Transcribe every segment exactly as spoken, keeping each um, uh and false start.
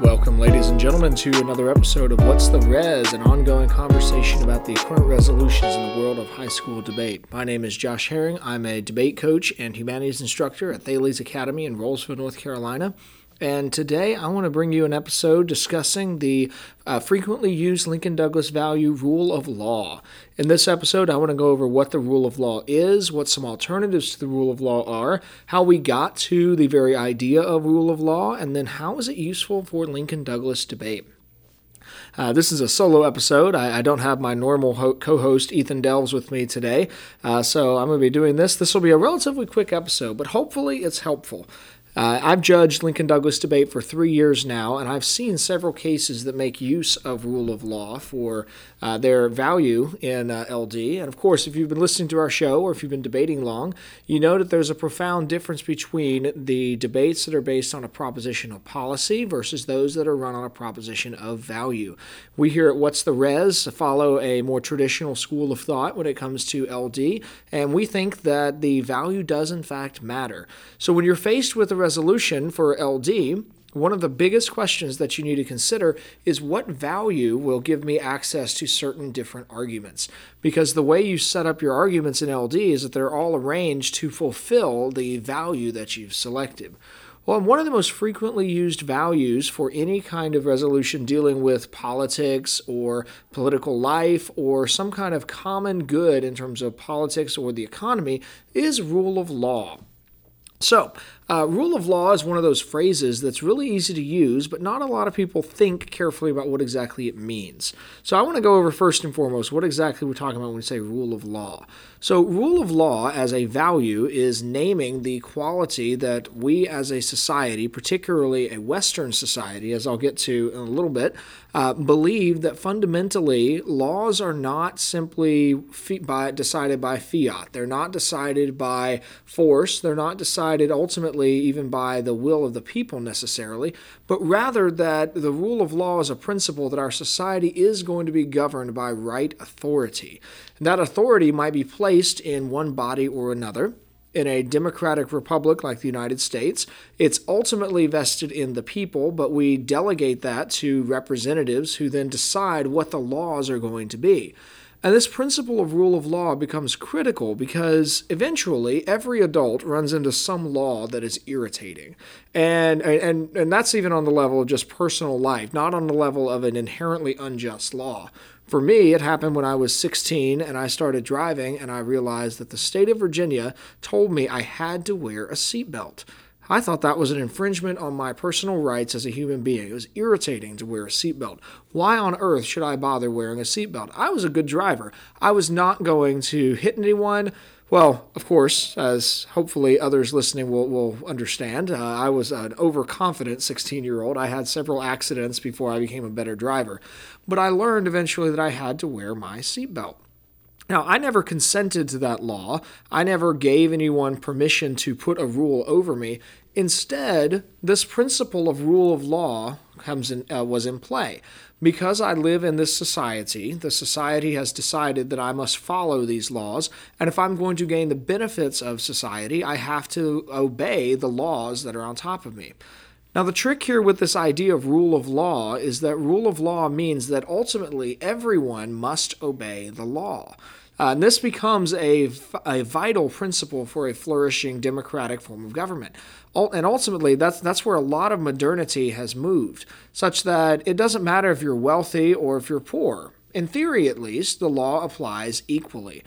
Welcome, ladies and gentlemen, to another episode of What's the Res, an ongoing conversation about the current resolutions in the world of high school debate. My name is Josh Herring. I'm a debate coach and humanities instructor at Thales Academy in Rollsville, North Carolina. And today I want to bring you an episode discussing the uh, frequently used Lincoln-Douglas value rule of law. In this episode, I want to go over what the rule of law is, what some alternatives to the rule of law are, how we got to the very idea of rule of law, and then how is it useful for Lincoln-Douglas debate. Uh, this is a solo episode. I, I don't have my normal ho- co-host, Ethan Delves, with me today, uh, so I'm going to be doing this. This will be a relatively quick episode, but hopefully it's helpful. Uh, I've judged Lincoln-Douglas debate for three years now, and I've seen several cases that make use of rule of law for uh, their value in uh, L D. And of course, if you've been listening to our show or if you've been debating long, you know that there's a profound difference between the debates that are based on a proposition of policy versus those that are run on a proposition of value. We here at What's the Res follow a more traditional school of thought when it comes to L D, and we think that the value does in fact matter. So when you're faced with a resolution for L D, one of the biggest questions that you need to consider is what value will give me access to certain different arguments. Because the way you set up your arguments in L D is that they're all arranged to fulfill the value that you've selected. Well, one of the most frequently used values for any kind of resolution dealing with politics or political life or some kind of common good in terms of politics or the economy is rule of law. So, uh, rule of law is one of those phrases that's really easy to use, but not a lot of people think carefully about what exactly it means. So I want to go over first and foremost what exactly we're talking about when we say rule of law. So rule of law as a value is naming the quality that we as a society, particularly a Western society, as I'll get to in a little bit, uh, believe that fundamentally laws are not simply fi- by, decided by fiat. They're not decided by force. They're not decided ultimately even by the will of the people necessarily, but rather that the rule of law is a principle that our society is going to be governed by right authority. And that authority might be placed in one body or another. In a democratic republic like the United States, it's ultimately vested in the people, but we delegate that to representatives who then decide what the laws are going to be. And this principle of rule of law becomes critical because eventually every adult runs into some law that is irritating. And, and, and that's even on the level of just personal life, not on the level of an inherently unjust law. For me, it happened when I was sixteen and I started driving and I realized that the state of Virginia told me I had to wear a seatbelt. I thought that was an infringement on my personal rights as a human being. It was irritating to wear a seatbelt. Why on earth should I bother wearing a seatbelt? I was a good driver. I was not going to hit anyone. Well, of course, as hopefully others listening will, will understand, uh, I was an overconfident sixteen-year-old. I had several accidents before I became a better driver. But I learned eventually that I had to wear my seatbelt. Now, I never consented to that law. I never gave anyone permission to put a rule over me. Instead, this principle of rule of law comes in, uh, was in play. Because I live in this society, the society has decided that I must follow these laws, and if I'm going to gain the benefits of society, I have to obey the laws that are on top of me. Now, the trick here with this idea of rule of law is that rule of law means that ultimately everyone must obey the law. Uh, and this becomes a, a vital principle for a flourishing democratic form of government. And ultimately, that's, that's where a lot of modernity has moved, such that it doesn't matter if you're wealthy or if you're poor. In theory, at least, the law applies equally.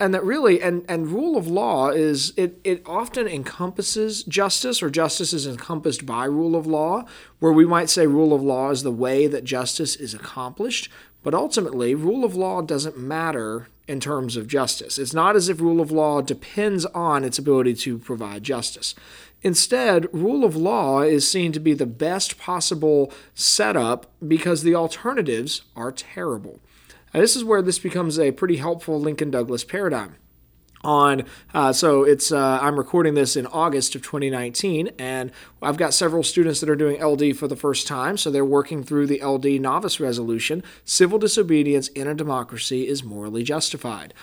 And that really, and, and rule of law is, it, it often encompasses justice, or justice is encompassed by rule of law, where we might say rule of law is the way that justice is accomplished. But ultimately, rule of law doesn't matter in terms of justice. It's not as if rule of law depends on its ability to provide justice. Instead, rule of law is seen to be the best possible setup because the alternatives are terrible. Now, this is where this becomes a pretty helpful Lincoln-Douglas paradigm. On uh, so it's uh, I'm recording this in August of twenty nineteen, and I've got several students that are doing L D for the first time, so they're working through the L D novice resolution. Civil disobedience in a democracy is morally justified.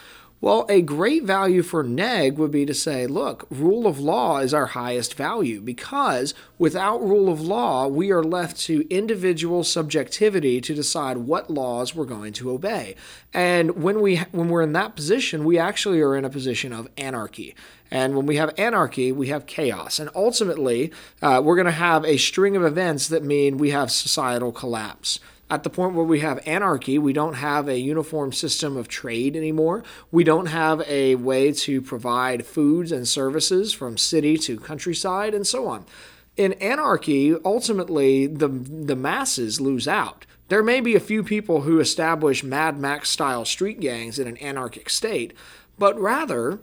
Well, a great value for Neg would be to say, look, rule of law is our highest value, because without rule of law, we are left to individual subjectivity to decide what laws we're going to obey. And when, we, when we're in that position, we actually are in a position of anarchy. And when we have anarchy, we have chaos. And ultimately, uh, we're going to have a string of events that mean we have societal collapse. At the point where we have anarchy, we don't have a uniform system of trade anymore. We don't have a way to provide foods and services from city to countryside and so on. In anarchy, ultimately, the, the masses lose out. There may be a few people who establish Mad Max-style street gangs in an anarchic state, but rather...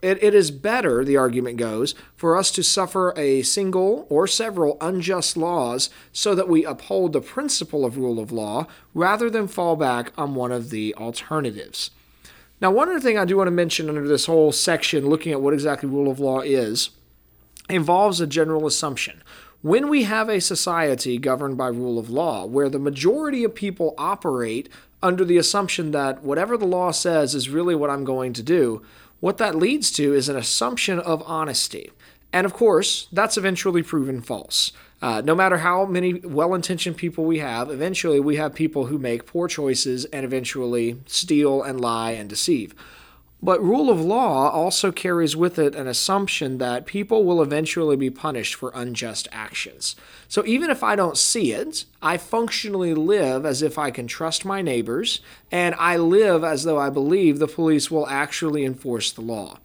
It, it is better, the argument goes, for us to suffer a single or several unjust laws so that we uphold the principle of rule of law rather than fall back on one of the alternatives. Now, one other thing I do want to mention under this whole section, looking at what exactly rule of law is, involves a general assumption. When we have a society governed by rule of law, where the majority of people operate under the assumption that whatever the law says is really what I'm going to do, what that leads to is an assumption of honesty. And of course, that's eventually proven false. Uh, no matter how many well-intentioned people we have, eventually we have people who make poor choices and eventually steal and lie and deceive. But rule of law also carries with it an assumption that people will eventually be punished for unjust actions. So even if I don't see it, I functionally live as if I can trust my neighbors, and I live as though I believe the police will actually enforce the law.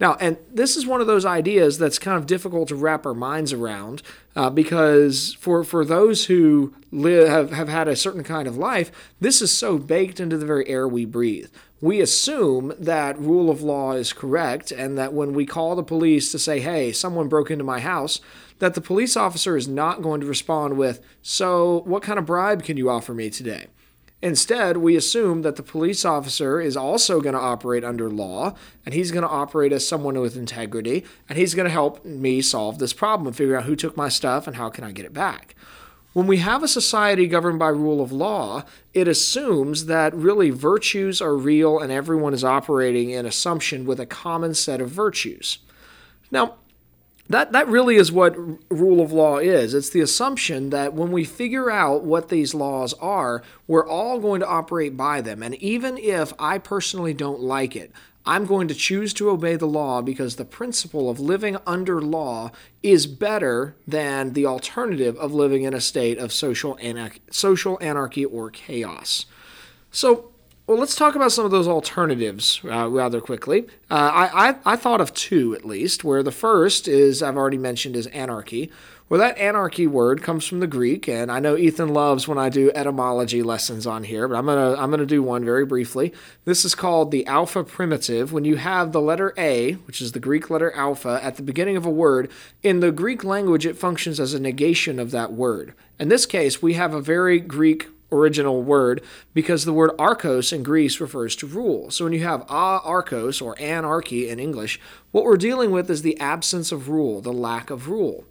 Now, and this is one of those ideas that's kind of difficult to wrap our minds around uh, because for, for those who live, have, have had a certain kind of life, this is so baked into the very air we breathe. We assume that rule of law is correct and that when we call the police to say, hey, someone broke into my house, that the police officer is not going to respond with, so what kind of bribe can you offer me today? Instead, we assume that the police officer is also going to operate under law, and he's going to operate as someone with integrity, and he's going to help me solve this problem, figure out who took my stuff and how can I get it back. When we have a society governed by rule of law, it assumes that really virtues are real and everyone is operating in assumption with a common set of virtues. Now, That that really is what rule of law is. It's the assumption that when we figure out what these laws are, we're all going to operate by them. And even if I personally don't like it, I'm going to choose to obey the law because the principle of living under law is better than the alternative of living in a state of social anar- social anarchy or chaos. So, well, let's talk about some of those alternatives uh, rather quickly. Uh, I, I, I thought of two, at least, where the first is, I've already mentioned, is anarchy. Well, that anarchy word comes from the Greek, and I know Ethan loves when I do etymology lessons on here, but I'm gonna I'm gonna do one very briefly. This is called the alpha primitive. When you have the letter A, which is the Greek letter alpha, at the beginning of a word, in the Greek language it functions as a negation of that word. In this case, we have a very Greek original word because the word archos in Greece refers to rule. So when you have a archos or anarchy in English, what we're dealing with is the absence of rule, the lack of rule.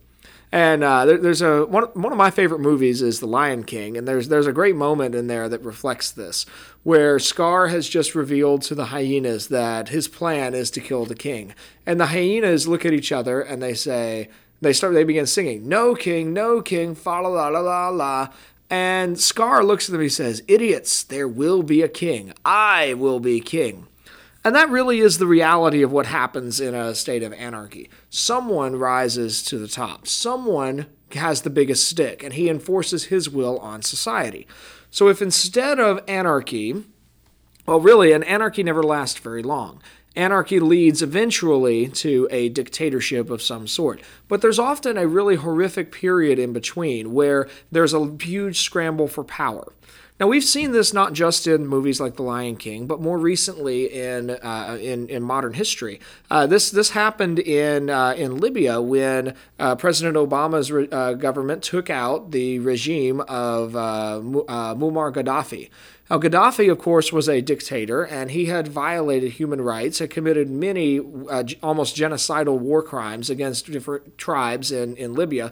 And uh, there, there's a one, one of my favorite movies is The Lion King, and there's there's a great moment in there that reflects this, where Scar has just revealed to the hyenas that his plan is to kill the king, and the hyenas look at each other and they say they start they begin singing, "No king, no king, fa la la la la la." And Scar looks at them and he says, "Idiots, there will be a king. I will be king." And that really is the reality of what happens in a state of anarchy. Someone rises to the top. Someone has the biggest stick, and he enforces his will on society. So if instead of anarchy, well, really, an anarchy never lasts very long. Anarchy leads eventually to a dictatorship of some sort. But there's often a really horrific period in between where there's a huge scramble for power. Now, we've seen this not just in movies like The Lion King, but more recently in uh, in, in modern history. Uh, this this happened in uh, in Libya when uh, President Obama's re- uh, government took out the regime of uh, Mu- uh, Muammar Gaddafi. Now, Gaddafi, of course, was a dictator, and he had violated human rights, had committed many uh, almost genocidal war crimes against different tribes in, in Libya.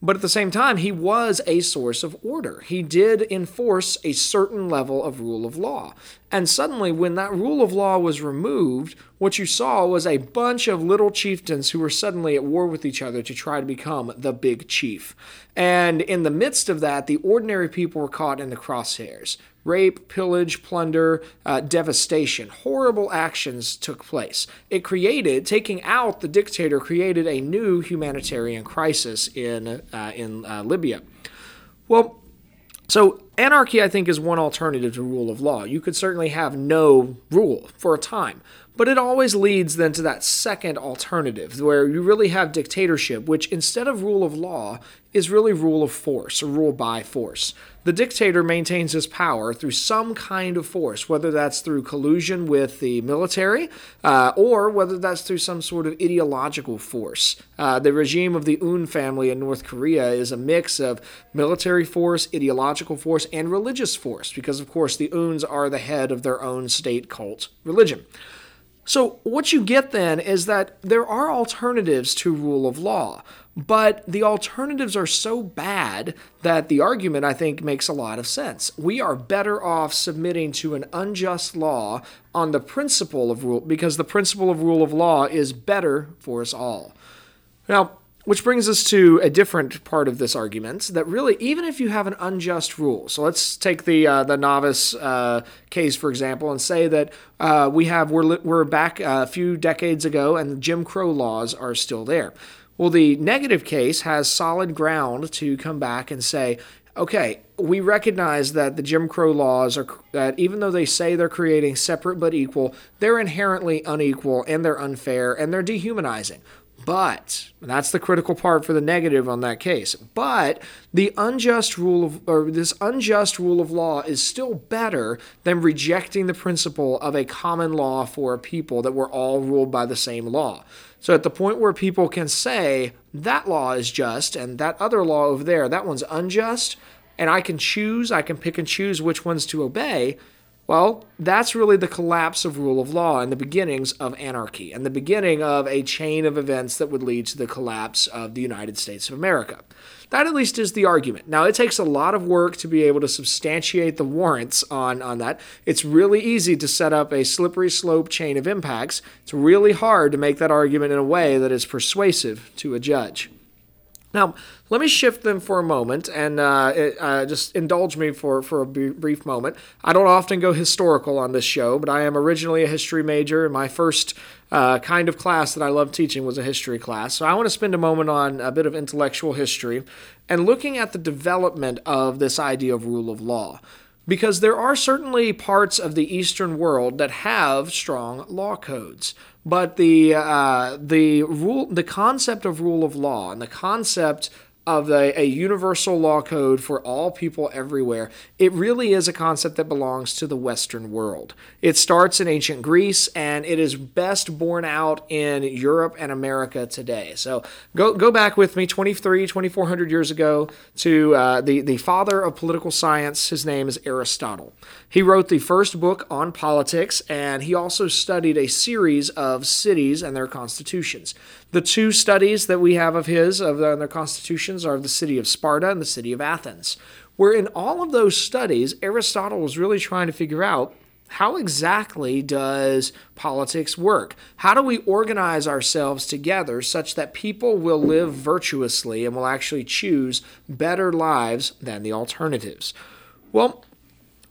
But at the same time, he was a source of order. He did enforce a certain level of rule of law. And suddenly, when that rule of law was removed, what you saw was a bunch of little chieftains who were suddenly at war with each other to try to become the big chief. And in the midst of that, the ordinary people were caught in the crosshairs. Rape, pillage, plunder, uh, devastation. Horrible actions took place. It created, taking out the dictator, created a new humanitarian crisis in, uh, in uh, Libya. Well, so anarchy, I think, is one alternative to rule of law. You could certainly have no rule for a time, but it always leads then to that second alternative where you really have dictatorship, which instead of rule of law is really rule of force or rule by force. The dictator maintains his power through some kind of force, whether that's through collusion with the military uh, or whether that's through some sort of ideological force. Uh, the regime of the Un family in North Korea is a mix of military force, ideological force, and religious force because, of course, the Uns are the head of their own state cult religion. So what you get then is that there are alternatives to rule of law, but the alternatives are so bad that the argument, I think, makes a lot of sense. We are better off submitting to an unjust law on the principle of rule, because the principle of rule of law is better for us all. Now, which brings us to a different part of this argument, that really, even if you have an unjust rule, so let's take the uh, the novice uh, case, for example, and say that uh, we have, we're, we're back a few decades ago and the Jim Crow laws are still there. Well, the negative case has solid ground to come back and say, okay, we recognize that the Jim Crow laws are, that even though they say they're creating separate but equal, they're inherently unequal and they're unfair and they're dehumanizing. But, and that's the critical part for the negative on that case, but the unjust rule of, or this unjust rule of law is still better than rejecting the principle of a common law for a people that were all ruled by the same law. So at the point where people can say, that law is just, and that other law over there, that one's unjust, and I can choose, I can pick and choose which ones to obey, well, that's really the collapse of rule of law and the beginnings of anarchy and the beginning of a chain of events that would lead to the collapse of the United States of America. That at least is the argument. Now, it takes a lot of work to be able to substantiate the warrants on, on that. It's really easy to set up a slippery slope chain of impacts. It's really hard to make that argument in a way that is persuasive to a judge. Now, let me shift them for a moment and uh, uh, just indulge me for, for a b- brief moment. I don't often go historical on this show, but I am originally a history major, and my first uh, kind of class that I loved teaching was a history class. So I want to spend a moment on a bit of intellectual history and looking at the development of this idea of rule of law. Because there are certainly parts of the Eastern world that have strong law codes, but the uh, the rule, the concept of rule of law and the concept of a, a universal law code for all people everywhere, it really is a concept that belongs to the Western world. It starts in ancient Greece, and it is best borne out in Europe and America today. So go go back with me twenty-three, twenty-four hundred years ago to uh, the, the father of political science. His name is Aristotle. He wrote the first book on politics, and he also studied a series of cities and their constitutions. The two studies that we have of his, of their, their constitutions, are of the city of Sparta and the city of Athens, where in all of those studies, Aristotle was really trying to figure out, how exactly does politics work? How do we organize ourselves together such that people will live virtuously and will actually choose better lives than the alternatives? Well,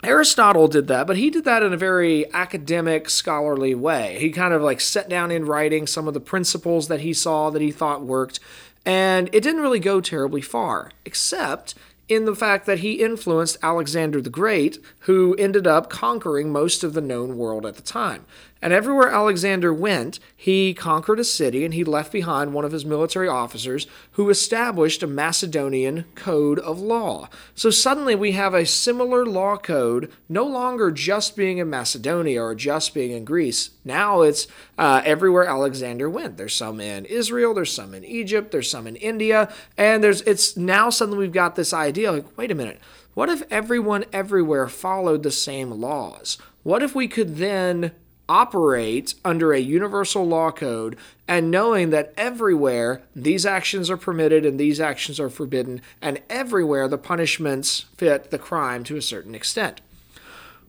Aristotle did that, but he did that in a very academic, scholarly way. He kind of like set down in writing some of the principles that he saw that he thought worked, and it didn't really go terribly far, except in the fact that he influenced Alexander the Great, who ended up conquering most of the known world at the time. And everywhere Alexander went, he conquered a city, and he left behind one of his military officers who established a Macedonian code of law. So suddenly we have a similar law code, no longer just being in Macedonia or just being in Greece. Now it's uh, everywhere Alexander went. There's some in Israel, there's some in Egypt, there's some in India, and there's it's now suddenly we've got this idea like, wait a minute, what if everyone everywhere followed the same laws? What if we could then operate under a universal law code and knowing that everywhere these actions are permitted and these actions are forbidden, and everywhere the punishments fit the crime to a certain extent?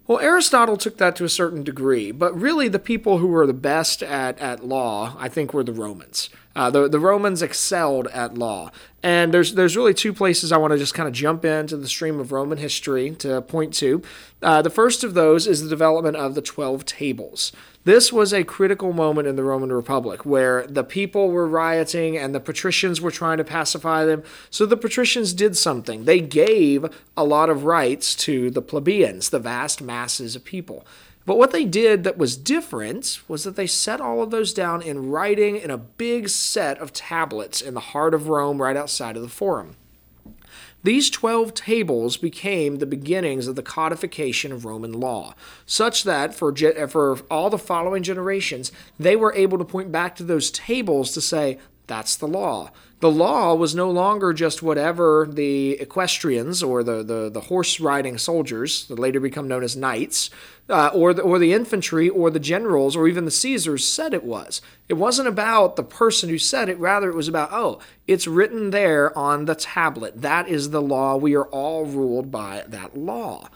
Well, Aristotle took that to a certain degree, but really the people who were the best at, at law, I think, were the Romans. Uh, the, the Romans excelled at law. And there's there's really two places I want to just kind of jump into the stream of Roman history to point to. Uh, the first of those is the development of the Twelve Tables. This was a critical moment in the Roman Republic where the people were rioting and the patricians were trying to pacify them. So the patricians did something. They gave a lot of rights to the plebeians, the vast masses of people. But what they did that was different was that they set all of those down in writing in a big set of tablets in the heart of Rome, right outside of the Forum. These twelve tables became the beginnings of the codification of Roman law, such that for, for all the following generations, they were able to point back to those tables to say, that's the law. The law was no longer just whatever the equestrians or the, the, the horse-riding soldiers, that later become known as knights, uh, or, the, or the infantry or the generals or even the Caesars said it was. It wasn't about the person who said it. Rather, it was about, oh, it's written there on the tablet. That is the law. We are all ruled by that law.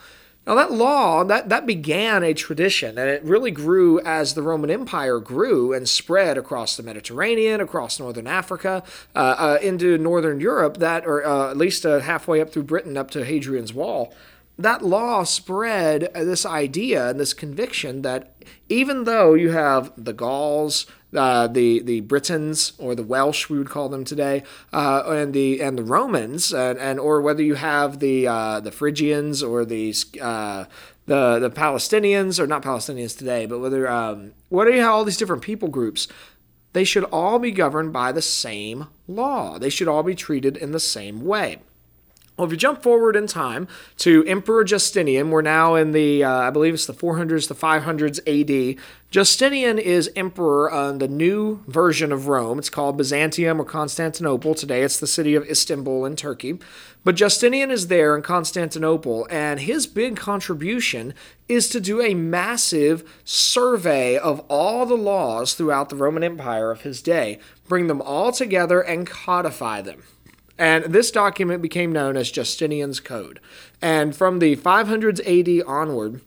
Now, that law, that, that began a tradition, and it really grew as the Roman Empire grew and spread across the Mediterranean, across northern Africa, uh, uh, into northern Europe, that, or uh, at least uh, halfway up through Britain, up to Hadrian's Wall. That law spread this idea and this conviction that even though you have the Gauls, Uh, the the Britons, or the Welsh we would call them today, uh, and the and the Romans, and, and or whether you have the uh, the Phrygians or the uh, the the Palestinians, or not Palestinians today, but whether um, whether you have all these different people groups, they should all be governed by the same law. They should all be treated in the same way. Well, if you jump forward in time to Emperor Justinian, we're now in the, uh, I believe it's the four hundreds, the five hundreds A D. Justinian is emperor on the new version of Rome. It's called Byzantium or Constantinople. Today it's the city of Istanbul in Turkey. But Justinian is there in Constantinople, and his big contribution is to do a massive survey of all the laws throughout the Roman Empire of his day, bring them all together and codify them. And this document became known as Justinian's Code. And from the five hundreds A D onward,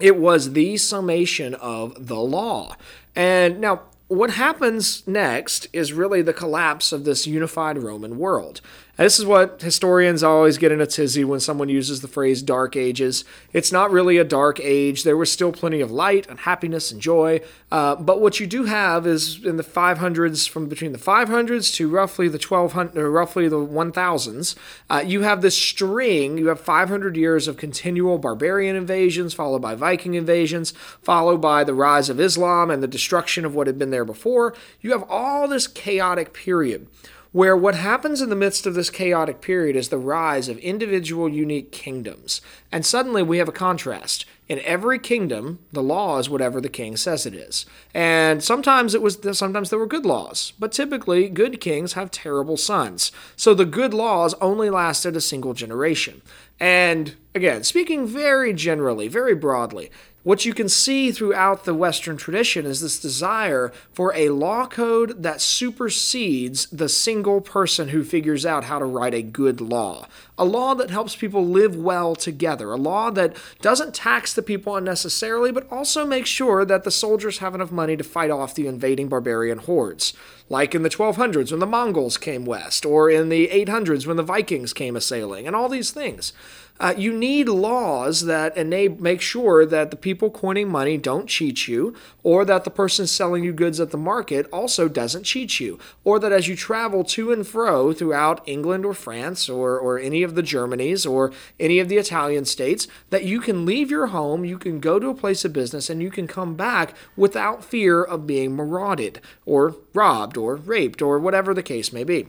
it was the summation of the law. And now, what happens next is really the collapse of this unified Roman world. And this is what historians always get in a tizzy when someone uses the phrase dark ages. It's not really a dark age. There was still plenty of light and happiness and joy. Uh, but what you do have is in the five hundreds, from between the five hundreds to roughly the twelve hundreds, or roughly the one thousands, uh, you have this string, you have five hundred years of continual barbarian invasions, followed by Viking invasions, followed by the rise of Islam and the destruction of what had been there before. You have all this chaotic period, where what happens in the midst of this chaotic period is the rise of individual unique kingdoms. And suddenly we have a contrast. In every kingdom, the law is whatever the king says it is. And sometimes it was sometimes there were good laws, but typically good kings have terrible sons. So the good laws only lasted a single generation. And again, speaking very generally, very broadly, what you can see throughout the Western tradition is this desire for a law code that supersedes the single person who figures out how to write a good law. A law that helps people live well together. A law that doesn't tax the people unnecessarily, but also makes sure that the soldiers have enough money to fight off the invading barbarian hordes. Like in the twelve hundreds when the Mongols came west, or in the eight hundreds when the Vikings came assailing, and all these things. Uh, you need laws that enable, make sure that the people coining money don't cheat you, or that the person selling you goods at the market also doesn't cheat you, or that as you travel to and fro throughout England or France or, or any of the Germanys or any of the Italian states, that you can leave your home, you can go to a place of business, and you can come back without fear of being marauded or robbed or raped or whatever the case may be.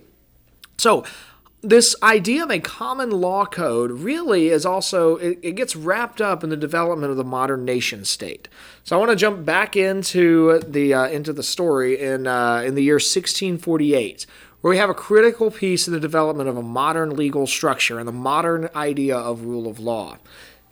So, this idea of a common law code really is also, it, it gets wrapped up in the development of the modern nation state. So I want to jump back into the uh, into the story in uh, in the year sixteen forty-eight, where we have a critical piece in the development of a modern legal structure and the modern idea of rule of law.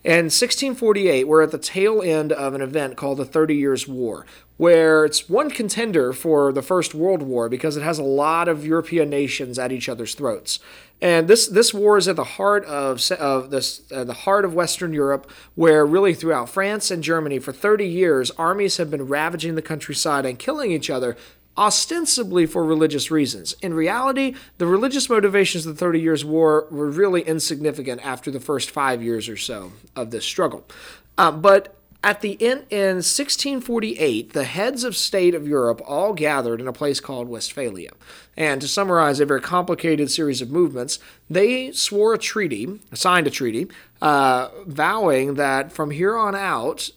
In sixteen forty-eight, we're at the tail end of an event called the Thirty Years' War, where it's one contender for the First World War because it has a lot of European nations at each other's throats. And this this war is at the heart of, of this, uh, the heart of Western Europe, where really throughout France and Germany for thirty years, armies have been ravaging the countryside and killing each other, ostensibly for religious reasons. In reality, the religious motivations of the Thirty Years' War were really insignificant after the first five years or so of this struggle. Uh, but at the end, in sixteen forty-eight, the heads of state of Europe all gathered in a place called Westphalia. And to summarize a very complicated series of movements, they swore a treaty, signed a treaty, uh, vowing that from here on out,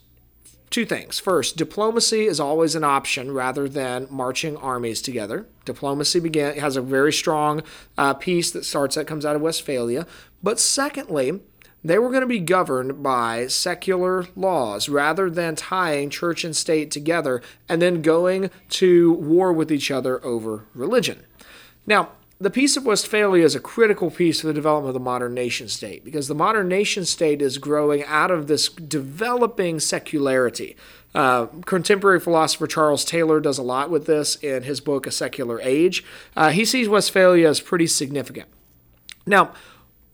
two things. First, diplomacy is always an option rather than marching armies together. Diplomacy began, has a very strong uh, piece that starts that comes out of Westphalia. But secondly, they were going to be governed by secular laws rather than tying church and state together and then going to war with each other over religion. Now, the Peace of Westphalia is a critical piece for the development of the modern nation-state, because the modern nation-state is growing out of this developing secularity. Uh, contemporary philosopher Charles Taylor does a lot with this in his book, A Secular Age. Uh, he sees Westphalia as pretty significant. Now,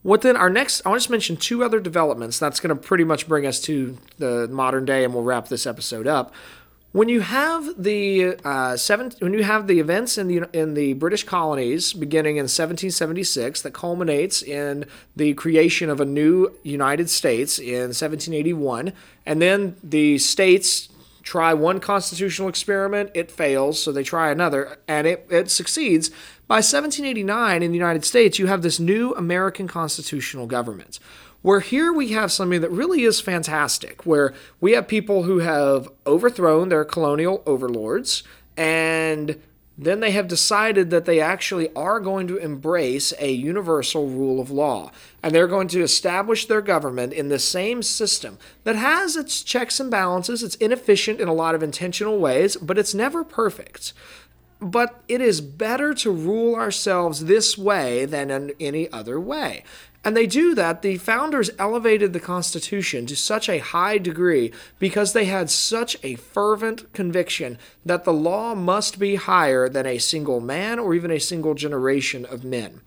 within our next, I want to just mention two other developments. That's going to pretty much bring us to the modern day, and we'll wrap this episode up. When you have the uh, seven, when you have the events in the in the British colonies beginning in seventeen seventy-six that culminates in the creation of a new United States in seventeen eighty-one, and then the states try one constitutional experiment, it fails, so they try another, and it, it succeeds. By seventeen eighty-nine in the United States, you have this new American constitutional government, where here we have something that really is fantastic, where we have people who have overthrown their colonial overlords, and then they have decided that they actually are going to embrace a universal rule of law. And they're going to establish their government in the same system that has its checks and balances. It's inefficient in a lot of intentional ways, but it's never perfect. But it is better to rule ourselves this way than in any other way. And they do that. The founders elevated the Constitution to such a high degree because they had such a fervent conviction that the law must be higher than a single man or even a single generation of men.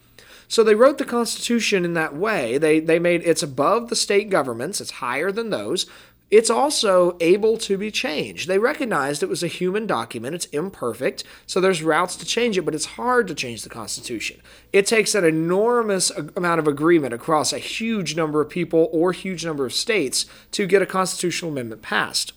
So they wrote the Constitution in that way. They they made it's above the state governments. It's higher than those. It's also able to be changed. They recognized it was a human document. It's imperfect, so there's routes to change it, but it's hard to change the Constitution. It takes an enormous amount of agreement across a huge number of people or huge number of states to get a constitutional amendment passed.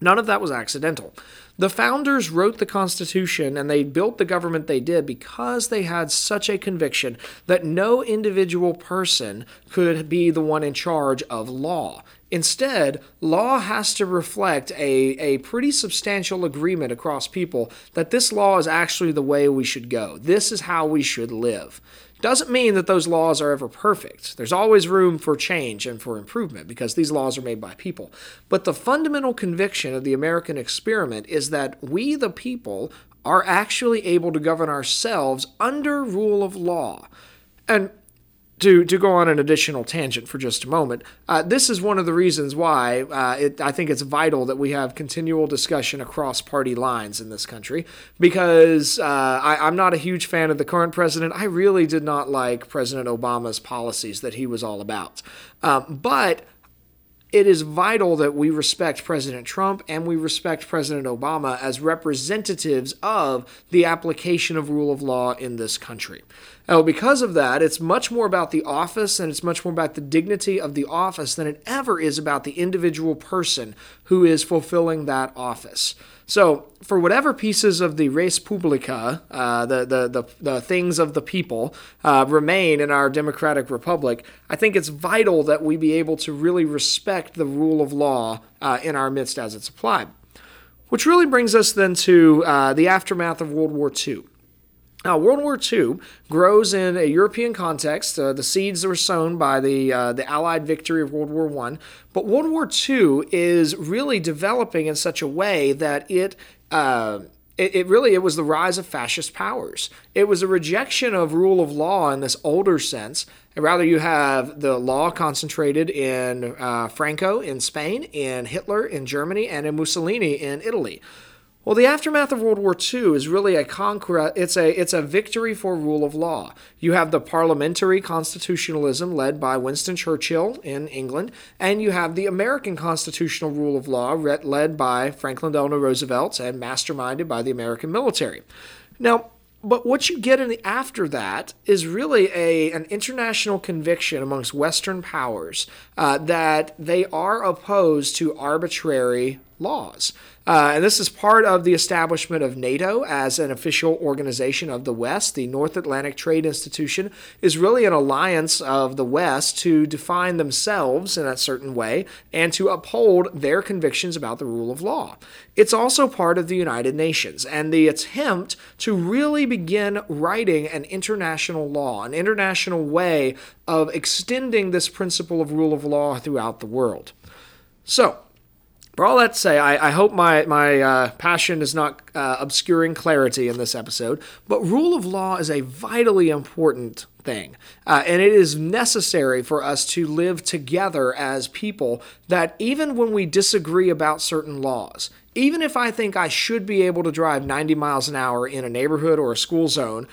None of that was accidental. The founders wrote the Constitution and they built the government they did because they had such a conviction that no individual person could be the one in charge of law. Instead, law has to reflect a, a pretty substantial agreement across people that this law is actually the way we should go. This is how we should live. Doesn't mean that those laws are ever perfect. There's always room for change and for improvement because these laws are made by people. But the fundamental conviction of the American experiment is that we, the people, are actually able to govern ourselves under rule of law. And To, to go on an additional tangent for just a moment, uh, this is one of the reasons why uh, it, I think it's vital that we have continual discussion across party lines in this country, because uh, I, I'm not a huge fan of the current president. I really did not like President Obama's policies that he was all about. Um, but it is vital that we respect President Trump and we respect President Obama as representatives of the application of rule of law in this country. Now, because of that, it's much more about the office and it's much more about the dignity of the office than it ever is about the individual person who is fulfilling that office. So for whatever pieces of the res publica, uh, the, the, the, the things of the people, uh, remain in our democratic republic, I think it's vital that we be able to really respect the rule of law uh, in our midst as it's applied. Which really brings us then to uh, the aftermath of World War Two. Now, World War Two grows in a European context. Uh, the seeds that were sown by the uh, the Allied victory of World War One, but World War Two is really developing in such a way that it uh, It, it really, it was the rise of fascist powers. It was a rejection of rule of law in this older sense. And rather, you have the law concentrated in uh, Franco in Spain, in Hitler in Germany, and in Mussolini in Italy. Well, the aftermath of World War Two is really a conquer. It's a it's a victory for rule of law. You have the parliamentary constitutionalism led by Winston Churchill in England, and you have the American constitutional rule of law led by Franklin Delano Roosevelt and masterminded by the American military. Now, but what you get in the after that is really a an international conviction amongst Western powers uh, that they are opposed to arbitrary laws. Uh, and this is part of the establishment of NATO as an official organization of the West. The North Atlantic Trade Institution is really an alliance of the West to define themselves in a certain way and to uphold their convictions about the rule of law. It's also part of the United Nations and the attempt to really begin writing an international law, an international way of extending this principle of rule of law throughout the world. So, for all that to say, I, I hope my, my uh, passion is not uh, obscuring clarity in this episode, but rule of law is a vitally important thing, uh, and it is necessary for us to live together as people that even when we disagree about certain laws, even if I think I should be able to drive ninety miles an hour in a neighborhood or a school zone,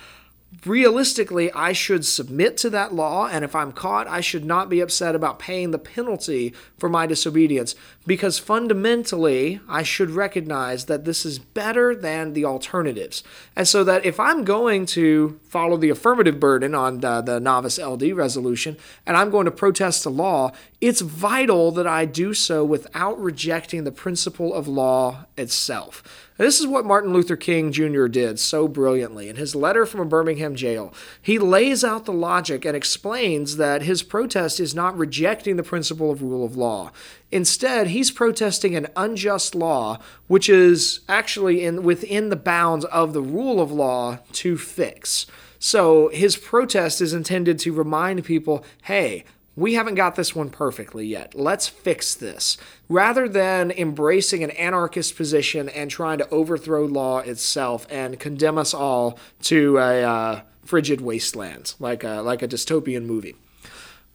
realistically, I should submit to that law, and if I'm caught, I should not be upset about paying the penalty for my disobedience, because fundamentally, I should recognize that this is better than the alternatives. And so that if I'm going to follow the affirmative burden on the, the novice L D resolution, and I'm going to protest the law, it's vital that I do so without rejecting the principle of law itself. This is what Martin Luther King Junior did so brilliantly. In his letter from a Birmingham jail, he lays out the logic and explains that his protest is not rejecting the principle of rule of law. Instead, he's protesting an unjust law, which is actually in, within the bounds of the rule of law to fix. So his protest is intended to remind people, hey, we haven't got this one perfectly yet. Let's fix this. Rather than embracing an anarchist position and trying to overthrow law itself and condemn us all to a uh, frigid wasteland, like a, like a dystopian movie.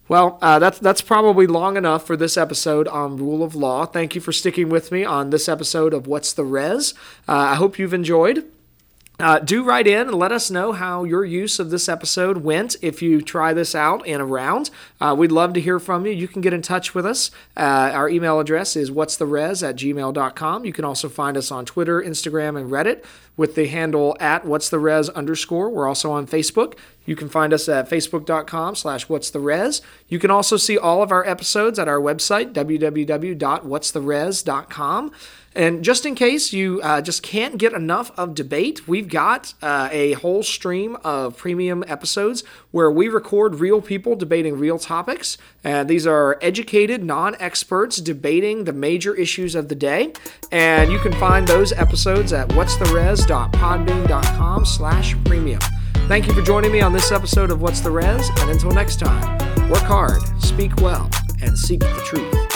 Well, uh, that's, that's probably long enough for this episode on rule of law. Thank you for sticking with me on this episode of What's the Res? Uh, I hope you've enjoyed. Uh, do write in and let us know how your use of this episode went if you try this out and around. Uh, we'd love to hear from you. You can get in touch with us. Uh, our email address is what's the res at gmail dot com. You can also find us on Twitter, Instagram, and Reddit with the handle at what's the res underscore. We're also on Facebook. You can find us at facebook dot com slash what's the res. You can also see all of our episodes at our website, w w w dot what's the res dot com. And just in case you uh, just can't get enough of debate, we've got uh, a whole stream of premium episodes where we record real people debating real topics. Uh, these are educated, non-experts debating the major issues of the day. And you can find those episodes at what's the res dot podbean dot com slash premium. Thank you for joining me on this episode of What's the Res, and until next time, work hard, speak well, and seek the truth.